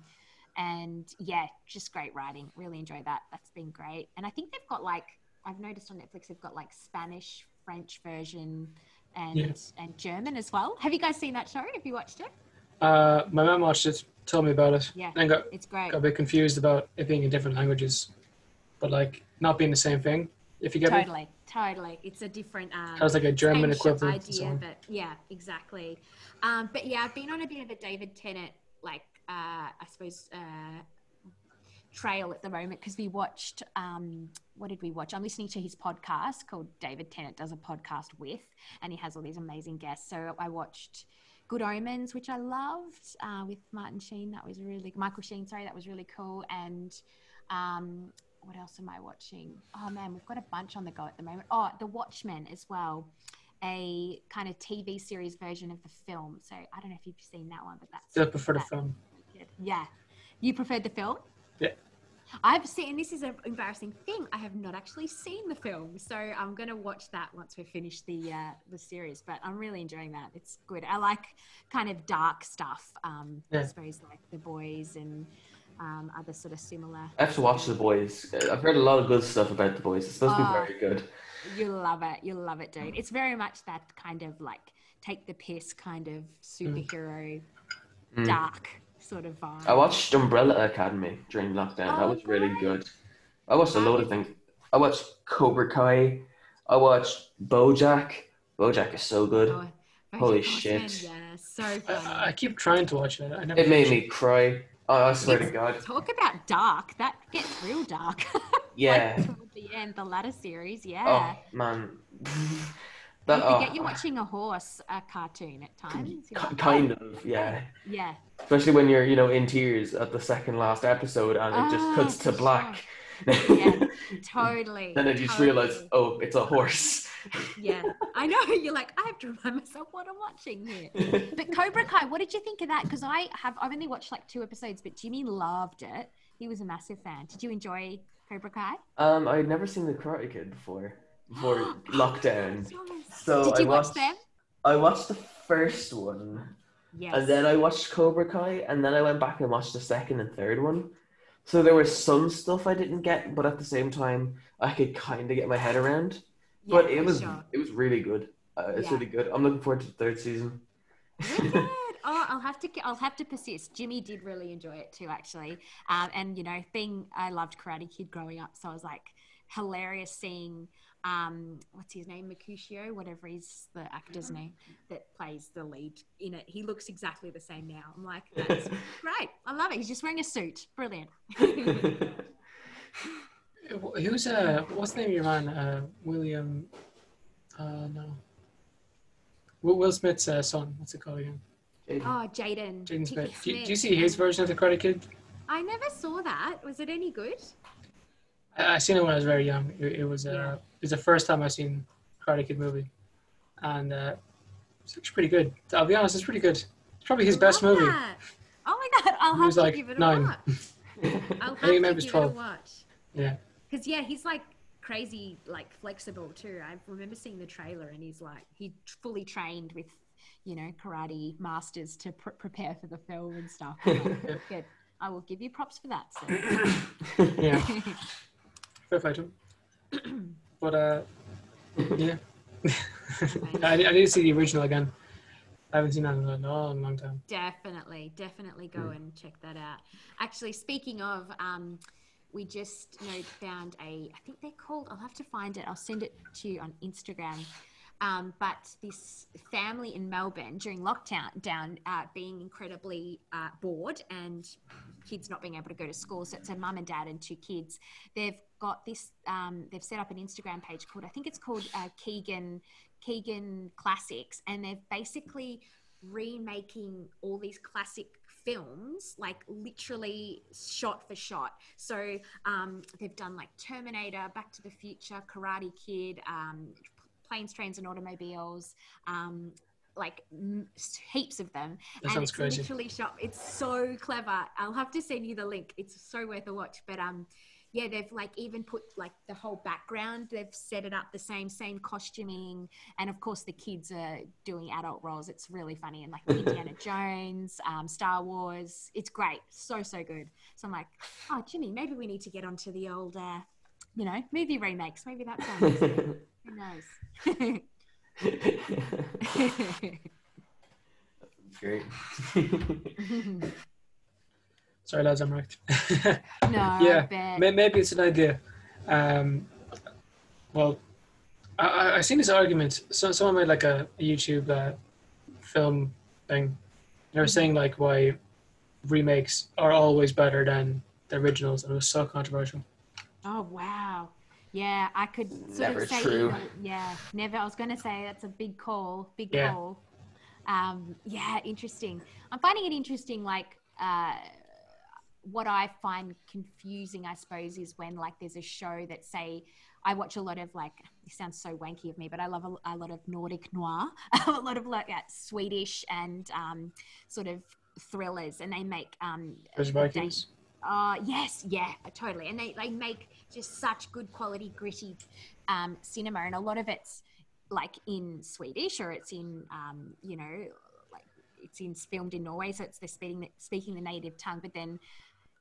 and yeah, just great writing. Really enjoyed that. That's been great. And I think they've got like, I've noticed on Netflix, they've got like Spanish, French version and, yeah. and German as well. Have you guys seen that show? Have you watched it? Uh, my mum watched it. Tell me about it. Yeah, and got, it's great. Got a bit confused about it being in different languages, but like not being the same thing. If you get totally, it. Totally, totally. It's a different. Um, that was like a German equivalent. Idea, so but yeah, exactly. Um, but yeah, I've been on a bit of a David Tennant, like uh, I suppose, uh, trail at the moment because we watched. Um, what did we watch? I'm listening to his podcast called David Tennant Does a Podcast With, and he has all these amazing guests. So I watched Good Omens, which I loved, uh, with Martin Sheen. That was really, Michael Sheen, sorry, that was really cool. And um, what else am I watching? Oh man, we've got a bunch on the go at the moment. Oh, The Watchmen as well, a kind of T V series version of the film. So I don't know if you've seen that one, but that's- Still prefer that. The film. Yeah. You preferred the film? Yeah. I've seen, and this is an embarrassing thing, I have not actually seen the film. So I'm going to watch that once we finish the uh, the series, but I'm really enjoying that. It's good. I like kind of dark stuff. Um, yeah. I suppose like The Boys and um, other sort of similar. I have to watch The Boys. I've heard a lot of good stuff about The Boys. It's supposed oh, to be very good. You'll love it. You'll love it, dude. It's very much that kind of like take the piss kind of superhero mm. dark sort of vibe. I watched Umbrella Academy during lockdown. Oh, that was really right. good. I watched a load of things. I watched Cobra Kai. I watched Bojack. Bojack is so good. Oh, Holy Horseman. Shit. Yeah, so funny. I, I keep trying to watch it. I never it made me it. cry. Oh, I swear it's, to God. Talk about dark. That gets real dark. Yeah. Like toward the end, the latter series. Yeah. Oh, man. That, you forget oh, you're watching a horse a cartoon at times. Like, kind oh, of, yeah. Yeah. Especially when you're, you know, in tears at the second last episode and oh, it just cuts to black. Sure. Yeah, totally. Then I just totally. realize, oh, it's a horse. Yeah, I know. You're like, I have to remind myself what I'm watching here. But Cobra Kai, what did you think of that? Because I have, I've only watched like two episodes, but Jimmy loved it. He was a massive fan. Did you enjoy Cobra Kai? Um, I'd never seen The Karate Kid before. Before lockdown, so Did you I watched. Watch them? I watched the first one, yes. and then I watched Cobra Kai, and then I went back and watched the second and third one. So there was some stuff I didn't get, but at the same time, I could kind of get my head around. Yeah, but it was sure. it was really good. Uh, it's yeah. really good. I'm looking forward to the third season. Good. Oh, I'll have to I'll have to persist. Jimmy did really enjoy it too, actually. Um, and you know, being I loved Karate Kid growing up, so I was like hilarious seeing. Um, what's his name? Mercutio, whatever he's the actor's name that plays the lead in it. He looks exactly the same now. I'm like, that's great. I love it. He's just wearing a suit. Brilliant. Who's uh, what's the name of your man? Uh, William, uh, no. Will Smith's uh, son. What's it called again? Jayden. Oh, Jaden. Jaden Smith. Smith. Do, you, do you see his version of The Karate Kid? I never saw that. Was it any good? I seen it when I was very young. It, it was uh, yeah. it was the first time I seen a Karate Kid movie, and uh, it's actually pretty good. I'll be honest, it's pretty good. It's probably his best that. movie. Oh my God! I'll he have to like give it a nine. watch. I'll have to give twelve. It a watch. Yeah. Because yeah, he's like crazy, like flexible too. I remember seeing the trailer, and he's like he fully trained with, you know, karate masters to pr prepare for the film and stuff. Like, good. I will give you props for that. So. Yeah. Fair fight him. But, uh, yeah. I, I need to see the original again. I haven't seen that in a long, long time. Definitely, definitely go mm. and check that out. Actually, speaking of, um, we just you know, found a, I think they're called, I'll have to find it. I'll send it to you on Instagram. Um, but this family in Melbourne during lockdown down, uh, being incredibly uh, bored and kids not being able to go to school. So it's a mum and dad and two kids. They've got this, um, they've set up an Instagram page called, I think it's called uh, Keegan, Keegan Classics. And they're basically remaking all these classic films, like literally shot for shot. So um, they've done like Terminator, Back to the Future, Karate Kid, um, Planes, Trains and Automobiles, um, like m heaps of them. That and it's crazy. Literally shot. It's so clever. I'll have to send you the link. It's so worth a watch. But um, yeah, they've like even put like the whole background. They've set it up the same, same costuming. And of course the kids are doing adult roles. It's really funny. And like Indiana Jones, um, Star Wars. It's great. So, so good. So I'm like, oh, Jimmy, maybe we need to get onto the old, uh, you know, movie remakes. Maybe that's who knows. Great. Sorry, lads, I'm right. No, yeah, I bet. Maybe it's an idea. Um, well, I, I, I've seen this argument. So someone made like a, a YouTube uh, film thing. They were saying like why remakes are always better than the originals, and it was so controversial. Oh wow. Yeah, I could sort never of say true. Either. Yeah, never. I was going to say that's a big call, big yeah. call. Um, yeah, interesting. I'm finding it interesting, like, uh, what I find confusing, I suppose, is when, like, there's a show that, say, I watch a lot of, like, it sounds so wanky of me, but I love a, a lot of Nordic noir, a lot of, like, uh, Swedish and um, sort of thrillers, and they make... Um, Vikings? Oh, uh, yes, yeah, totally. And they, they make just such good quality, gritty um, cinema. And a lot of it's like in Swedish or it's in, um, you know, like it's in filmed in Norway. So it's they're speaking, speaking the native tongue. But then,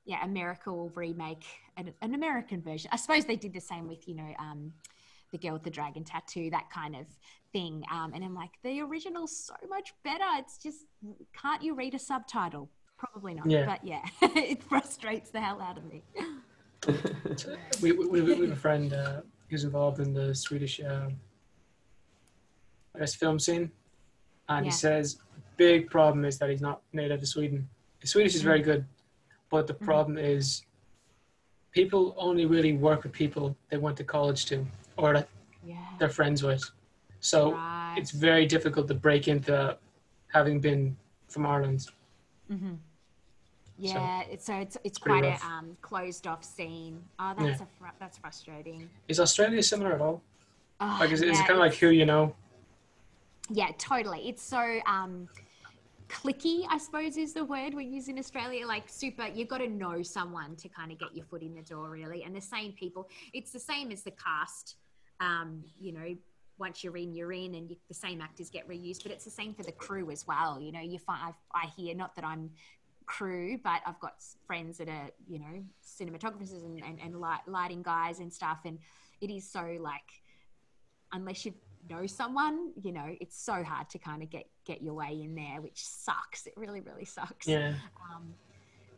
yeah, America will remake an, an American version. I suppose they did the same with, you know, um, The Girl with the Dragon Tattoo, that kind of thing. Um, and I'm like, the original's so much better. It's just, can't you read a subtitle? Probably not, yeah. But yeah, it frustrates the hell out of me. we, we, we have a friend uh, who's involved in the Swedish, uh, I guess, film scene, and yeah. he says big problem is that he's not native to Sweden. Swedish mm-hmm. is very good, but the problem mm-hmm. is people only really work with people they went to college to or that yeah. they're friends with. So right. it's very difficult to break into having been from Ireland. Mm-hmm. Yeah, so it's so it's, it's quite a um, closed off scene. Oh, that's yeah. a fr that's frustrating. Is Australia similar at all? Oh, like, is, yeah, is it kind of like who you know? Yeah, totally. It's so um, clicky, I suppose, is the word we use in Australia. Like super, you've got to know someone to kind of get your foot in the door, really. And the same people. It's the same as the cast. Um, you know. Once you're in, you're in, and you, the same actors get reused. But it's the same for the crew as well. You know, you find I, I hear not that I'm crew, but I've got friends that are you know cinematographers and and, and light, lighting guys and stuff. And it is so like, unless you know someone, you know, it's so hard to kind of get get your way in there, which sucks. It really really sucks. Yeah. Um,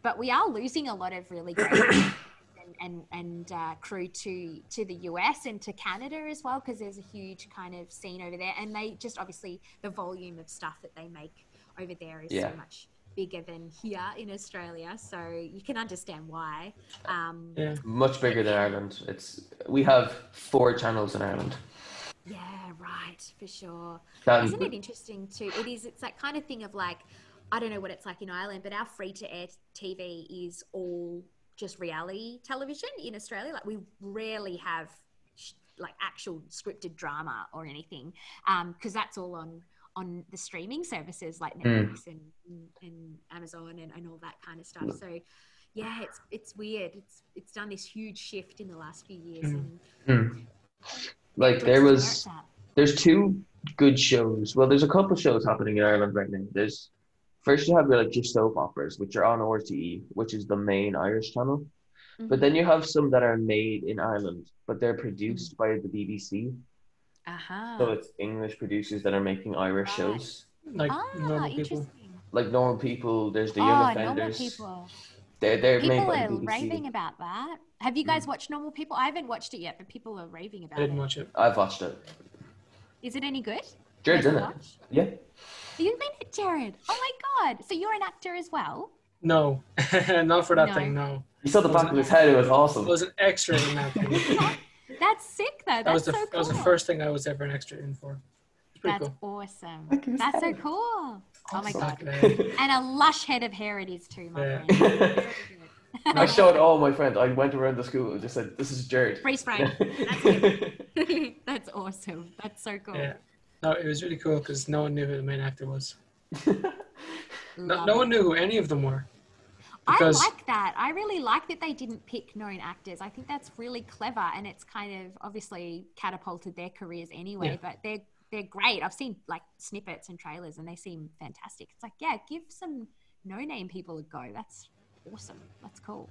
but we are losing a lot of really great. and and uh, crew to to the U S and to Canada as well, because there's a huge kind of scene over there, and they just obviously the volume of stuff that they make over there is yeah. so much bigger than here in Australia, so you can understand why. Um, yeah. Much bigger than Ireland. It's we have four channels in Ireland. Yeah, right, for sure. Um, Isn't it interesting too? It is. It's that kind of thing of like, I don't know what it's like in Ireland, but our free-to-air T V is all just reality television in Australia. Like we rarely have sh like actual scripted drama or anything because um, that's all on, on the streaming services like Netflix mm. and, and Amazon and, and all that kind of stuff. So yeah, it's, it's weird. It's, it's done this huge shift in the last few years. And mm. Like there was, there's two good shows. Well, there's a couple shows happening in Ireland right now. There's, First, you have your like your soap operas, which are on R T E, which is the main Irish channel. Mm-hmm. But then you have some that are made in Ireland, but they're produced mm-hmm. by the B B C. Uh-huh. So it's English producers that are making Irish right. shows. Like ah, normal people. Like normal people. There's the oh, Young Offenders. People. They're, they're people made are by the B B C. Raving about that. Have you guys mm-hmm. watched Normal People? I haven't watched it yet, but people are raving about it. I didn't it. watch it. I've watched it. Is it any good? Jared's in it. Watch? Yeah. You've been it, Jared. Oh my God. So you're an actor as well? No, not for that no. thing, no. You saw the back of his head, it was awesome. It was an extra in that thing. That's sick though, that that's was the, so cool. That was the first thing I was ever an extra in for. That's cool. Awesome. That's so cool. Awesome. Oh my God. And a lush head of hair it is too, my yeah. friend. I showed all my friends. I went around the school and just said, this is Jared. Freeze frame. That's him. That's awesome. That's so cool. Yeah. No, it was really cool because no one knew who the main actor was. no, no one knew who any of them were. Because I like that. I really like that they didn't pick known actors. I think that's really clever, and it's kind of obviously catapulted their careers anyway, yeah. but they're, they're great. I've seen like snippets and trailers and they seem fantastic. It's like, yeah, give some no-name people a go. That's awesome. That's cool.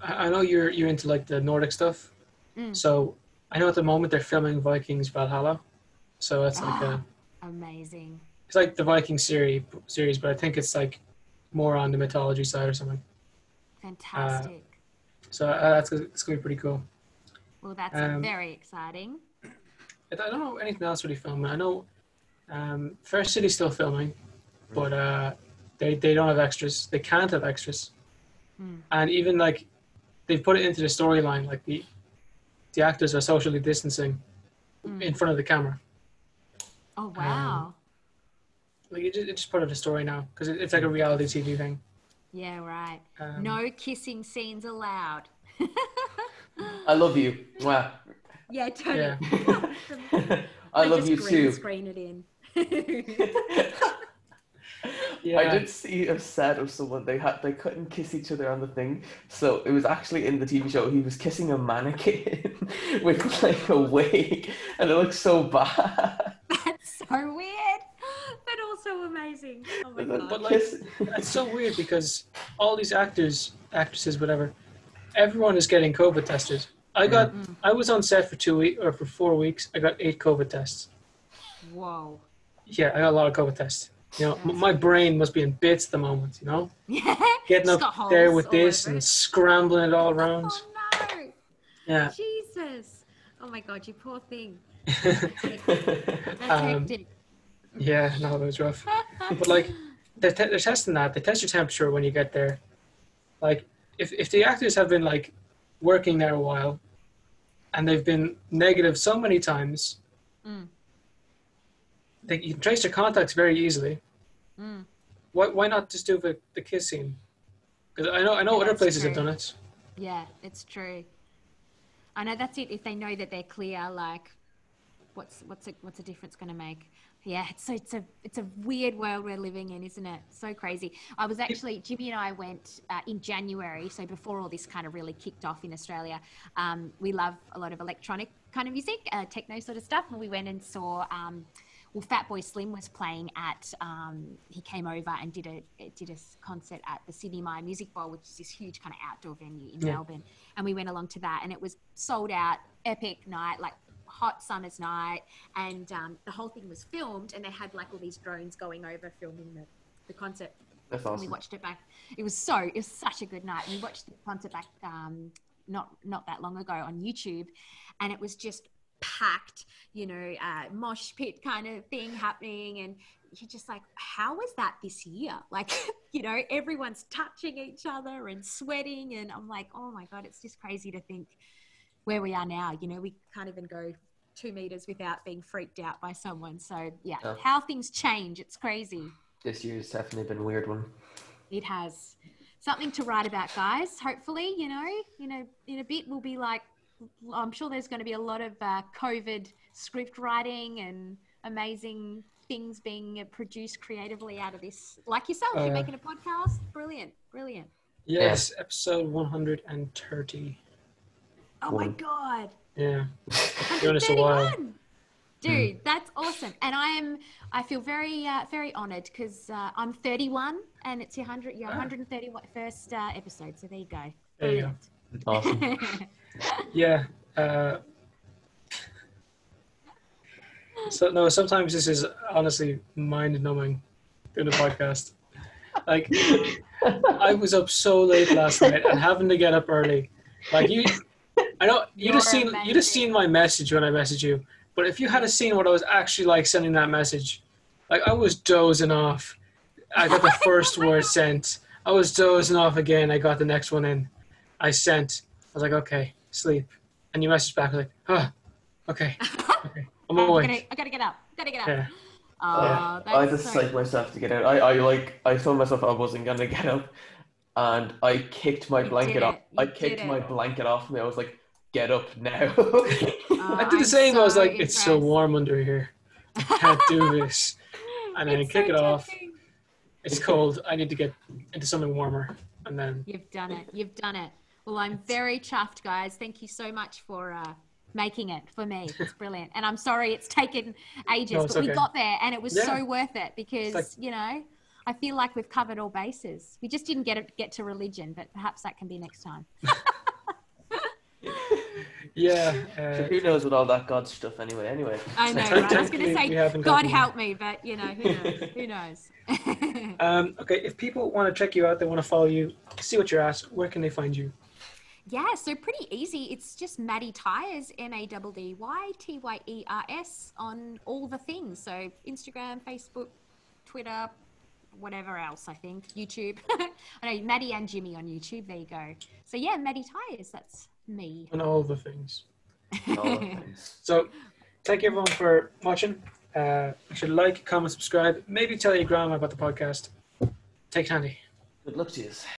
I, I know you're, you're into like the Nordic stuff. Mm. So I know at the moment they're filming Vikings Valhalla. So that's oh, like a... Amazing. It's like the Viking series, series, but I think it's like more on the mythology side or something. Fantastic. Uh, so uh, that's, that's going to be pretty cool. Well, that's um, very exciting. I don't know anything else really filming. I know um, Fair City's still filming, but uh, they, they don't have extras. They can't have extras. Hmm. And even like they've put it into the storyline, like the, the actors are socially distancing hmm. in front of the camera. Oh, wow. Um, Like it's just part of the story now because it's like a reality T V thing. Yeah, right. Um, no kissing scenes allowed. I love you. Wow. Yeah, totally. Yeah. I love you too. Screen it in. yeah. I did see a set of someone they had they couldn't kiss each other on the thing, so it was actually in the T V show. He was kissing a mannequin with like a wig, and it looked so bad. That's so weird. But also amazing. Oh my God. But like, it's so weird because all these actors, actresses, whatever, everyone is getting COVID tested. I got, mm-hmm. I was on set for two weeks or for four weeks. I got eight COVID tests. Whoa. Yeah, I got a lot of COVID tests. You know, m- my brain must be in bits at the moment. You know, yeah, getting Just up there with this and scrambling it all around. Oh no! Yeah. Jesus. Oh my God, you poor thing. That's um, hectic. Yeah, no, that was rough. But like, they're, te- they're testing that. They test your temperature when you get there. Like, if if the actors have been like working there a while, and they've been negative so many times, mm. they you can trace their contacts very easily. Mm. Why why not just do the the kiss scene? Because I know I know yeah, other places true. have done it. Yeah, it's true. I know that's it. If they know that they're clear, like, what's what's a, what's a difference going to make? Yeah, it's so it's a it's a weird world we're living in, isn't it? So crazy. I was actually Jimmy and I went uh, in January, so before all this kind of really kicked off in Australia. Um, we love a lot of electronic kind of music, uh, techno sort of stuff, and we went and saw. Um, well, Fatboy Slim was playing at. Um, he came over and did a did a concert at the Sydney Myer Music Bowl, which is this huge kind of outdoor venue in yeah. Melbourne, and we went along to that, and it was sold out, epic night, like. Hot summer's night, and um, the whole thing was filmed, and they had like all these drones going over filming the, the concert. That's awesome. And we watched it back. It was so it was such a good night. We watched the concert back um, not not that long ago on YouTube, and it was just packed, you know, uh, mosh pit kind of thing happening, and you're just like, how was that this year? Like, you know, everyone's touching each other and sweating, and I'm like, oh my God, it's just crazy to think. Where we are now, you know, we can't even go two meters without being freaked out by someone. So yeah, oh. how things change. It's crazy. This year's definitely been a weird one. It has. Something to write about, guys. Hopefully, you know, you know, in a bit we'll be like, I'm sure there's going to be a lot of uh, COVID script writing and amazing things being produced creatively out of this. Like yourself, uh, you're making a podcast. Brilliant, brilliant. Yes, yeah. Episode one hundred thirty. Oh my God. Yeah. one thirty-one. Dude, that's awesome. And I am, I feel very, uh, very honored because uh, I'm thirty-one and it's your one hundred, your one hundred thirty-first uh, episode. So there you go. There you go. Awesome. yeah. Uh, so no, sometimes this is honestly mind numbing doing the podcast. Like I was up so late last night and having to get up early. Like you... I know you just seen you just seen my message when I messaged you, but if you had seen what I was actually like sending that message, like I was dozing off. I got the first word sent. I was dozing off again. I got the next one in. I sent. I was like, okay, sleep. And you messaged back like, huh, okay, okay, I'm awake. I gotta, I gotta get up. gotta get up. Yeah. Uh, yeah. I just so... psyched myself to get out. I, I like I told myself I wasn't gonna get up, and I kicked my you blanket off. I kicked my blanket off me. I was like, get up now. uh, I did the same. So I was like, impressed. It's so warm under here. I can't do this. And then I kick so it off. It's cold. I need to get into something warmer. And then you've done it. You've done it. Well, I'm very chuffed, guys. Thank you so much for uh, making it for me. It's brilliant. And I'm sorry it's taken ages, no, it's but okay. we got there and it was yeah. so worth it because, like, you know, I feel like we've covered all bases. We just didn't get it, get to religion, but perhaps that can be next time. Yeah. Uh, so who knows with all that God stuff anyway, anyway. I know, right? I was going to say, God help me, but, you know, who knows? Who knows? um, okay, if people want to check you out, they want to follow you, see what you're at, where can they find you? Yeah, so pretty easy. It's just Maddie Tyers, M A D D Y T Y E R S, on all the things. So Instagram, Facebook, Twitter, whatever else, I think. YouTube. I know, Maddie and Jimmy on YouTube. There you go. So, yeah, Maddie Tyers, that's... me and all the things, all the things. So thank you everyone for watching. Uh you should like, comment, subscribe, maybe tell your grandma about the podcast. Take it handy. Good luck to you.